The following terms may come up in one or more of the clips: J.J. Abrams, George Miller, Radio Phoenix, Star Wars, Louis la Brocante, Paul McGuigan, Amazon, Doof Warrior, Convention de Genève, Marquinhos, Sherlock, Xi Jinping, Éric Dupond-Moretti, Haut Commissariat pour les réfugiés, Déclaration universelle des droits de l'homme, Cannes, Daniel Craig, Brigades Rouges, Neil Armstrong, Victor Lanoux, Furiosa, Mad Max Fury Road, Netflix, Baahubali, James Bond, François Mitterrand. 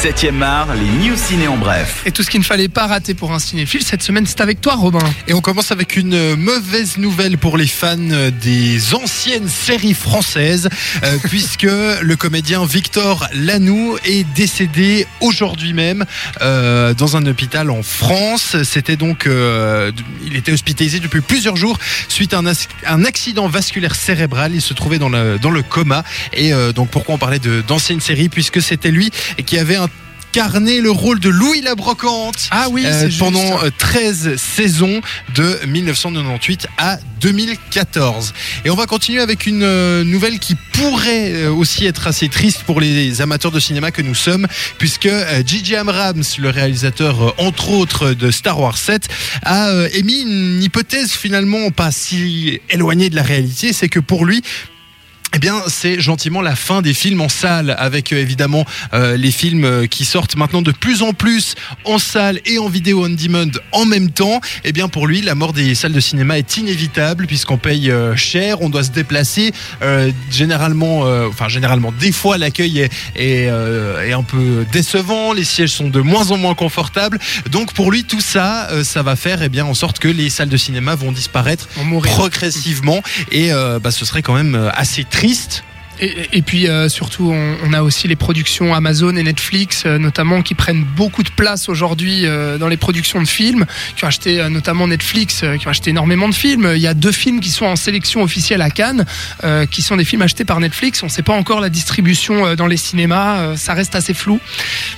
7ème art, les news ciné en bref. Et tout ce qu'il ne fallait pas rater pour un cinéphile, cette semaine c'est avec toi Robin. Et on commence avec une mauvaise nouvelle pour les fans des anciennes séries françaises, puisque le comédien Victor Lanoux est décédé aujourd'hui même dans un hôpital en France. C'était donc, il était hospitalisé depuis plusieurs jours suite à un accident vasculaire cérébral. Il se trouvait dans le coma. Et donc pourquoi on parlait d'anciennes séries, puisque c'était lui qui avait incarné le rôle de Louis la Brocante pendant 13 saisons de 1998 à 2014. Et on va continuer avec une nouvelle qui pourrait aussi être assez triste pour les amateurs de cinéma que nous sommes, puisque J.J. Abrams, le réalisateur entre autres de Star Wars 7, a émis une hypothèse finalement pas si éloignée de la réalité. C'est que pour lui, eh bien, c'est gentiment la fin des films en salle, avec évidemment les films qui sortent maintenant de plus en plus en salle et en vidéo on demand en même temps. Eh bien, pour lui, la mort des salles de cinéma est inévitable, puisqu'on paye cher, on doit se déplacer. Généralement, des fois, l'accueil est un peu décevant, les sièges sont de moins en moins confortables. Donc, pour lui, tout ça, ça va faire, eh bien, en sorte que les salles de cinéma vont disparaître progressivement. Et ce serait quand même assez triste. Et puis surtout, on a aussi les productions Amazon et Netflix notamment, qui prennent beaucoup de place aujourd'hui dans les productions de films, qui ont acheté notamment Netflix, qui ont acheté énormément de films. Il y a 2 films qui sont en sélection officielle à Cannes, qui sont des films achetés par Netflix. On ne sait pas encore la distribution dans les cinémas, ça reste assez flou.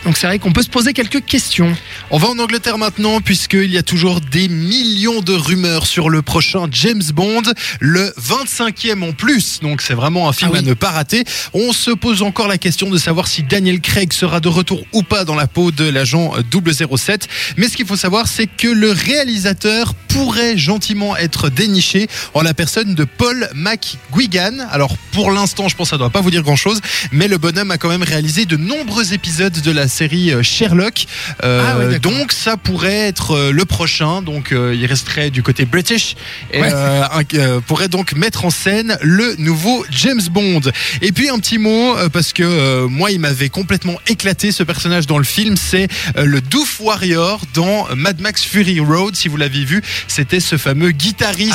Donc c'est vrai qu'on peut se poser quelques questions. On va en Angleterre maintenant, puisqu'il y a toujours des millions de rumeurs sur le prochain James Bond, le 25e en plus. Donc c'est vraiment un film à ne pas raté. On se pose encore la question de savoir si Daniel Craig sera de retour ou pas dans la peau de l'agent 007. Mais ce qu'il faut savoir, c'est que le réalisateur pourrait gentiment être déniché en la personne de Paul McGuigan. Alors pour l'instant, je pense que ça ne doit pas vous dire grand-chose, mais le bonhomme a quand même réalisé de nombreux épisodes de la série Sherlock. Donc ça pourrait être le prochain. Donc il resterait du côté british et pourrait donc mettre en scène le nouveau James Bond. Et puis un petit mot, parce que moi il m'avait complètement éclaté ce personnage dans le film, c'est le Doof Warrior dans Mad Max Fury Road. Si vous l'avez vu, c'était ce fameux guitariste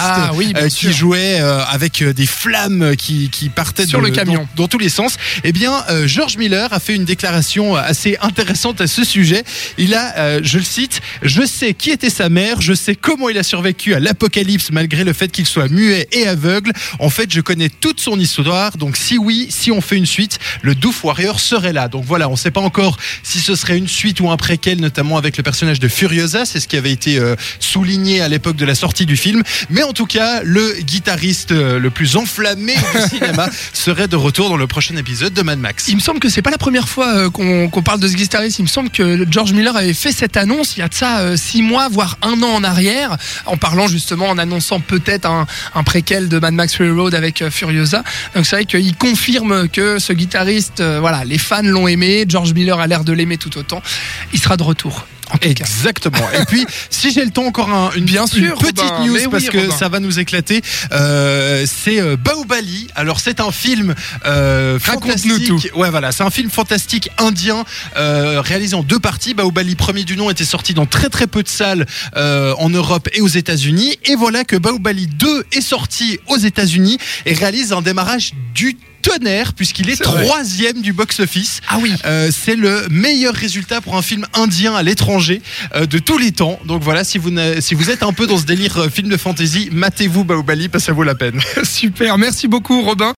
qui jouait avec des flammes qui partaient sur le camion dans tous les sens. Eh bien George Miller a fait une déclaration assez intéressante à ce sujet. Il a, je le cite, « Je sais qui était sa mère, je sais comment il a survécu à l'apocalypse malgré le fait qu'il soit muet et aveugle. En fait, je connais toute son histoire, donc si on fait une suite, le Doof Warrior serait là. » Donc voilà, on ne sait pas encore si ce serait une suite ou un préquel, notamment avec le personnage de Furiosa. C'est ce qui avait été souligné à l'époque de la sortie du film. Mais en tout cas, le guitariste le plus enflammé du cinéma serait de retour dans le prochain épisode de Mad Max. Il me semble que c'est pas la première fois qu'on parle de ce guitariste. Il me semble que George Miller avait fait cette annonce il y a de ça 6 mois, voire 1 an en arrière, en parlant justement, en annonçant peut-être un préquel de Mad Max Fury Road avec Furiosa. Donc c'est vrai que il confirme que ce guitariste, les fans l'ont aimé, George Miller a l'air de l'aimer tout autant, il sera de retour. Exactement. Et puis, si j'ai le temps, encore une petite news, ça va nous éclater. C'est Baahubali. Alors, c'est un film fantastique. C'est un film fantastique indien réalisé en 2 parties. Baahubali, premier du nom, était sorti dans très très peu de salles en Europe et aux États-Unis. Et voilà que Baahubali 2 est sorti aux États-Unis et réalise un démarrage du tonnerre, puisqu'il est 3e du box-office. C'est le meilleur résultat pour un film indien à l'étranger de tous les temps. Donc voilà, si vous êtes un peu dans ce délire film de fantasy, matez-vous Baahubali, parce que ça vaut la peine. Super, merci beaucoup Robin.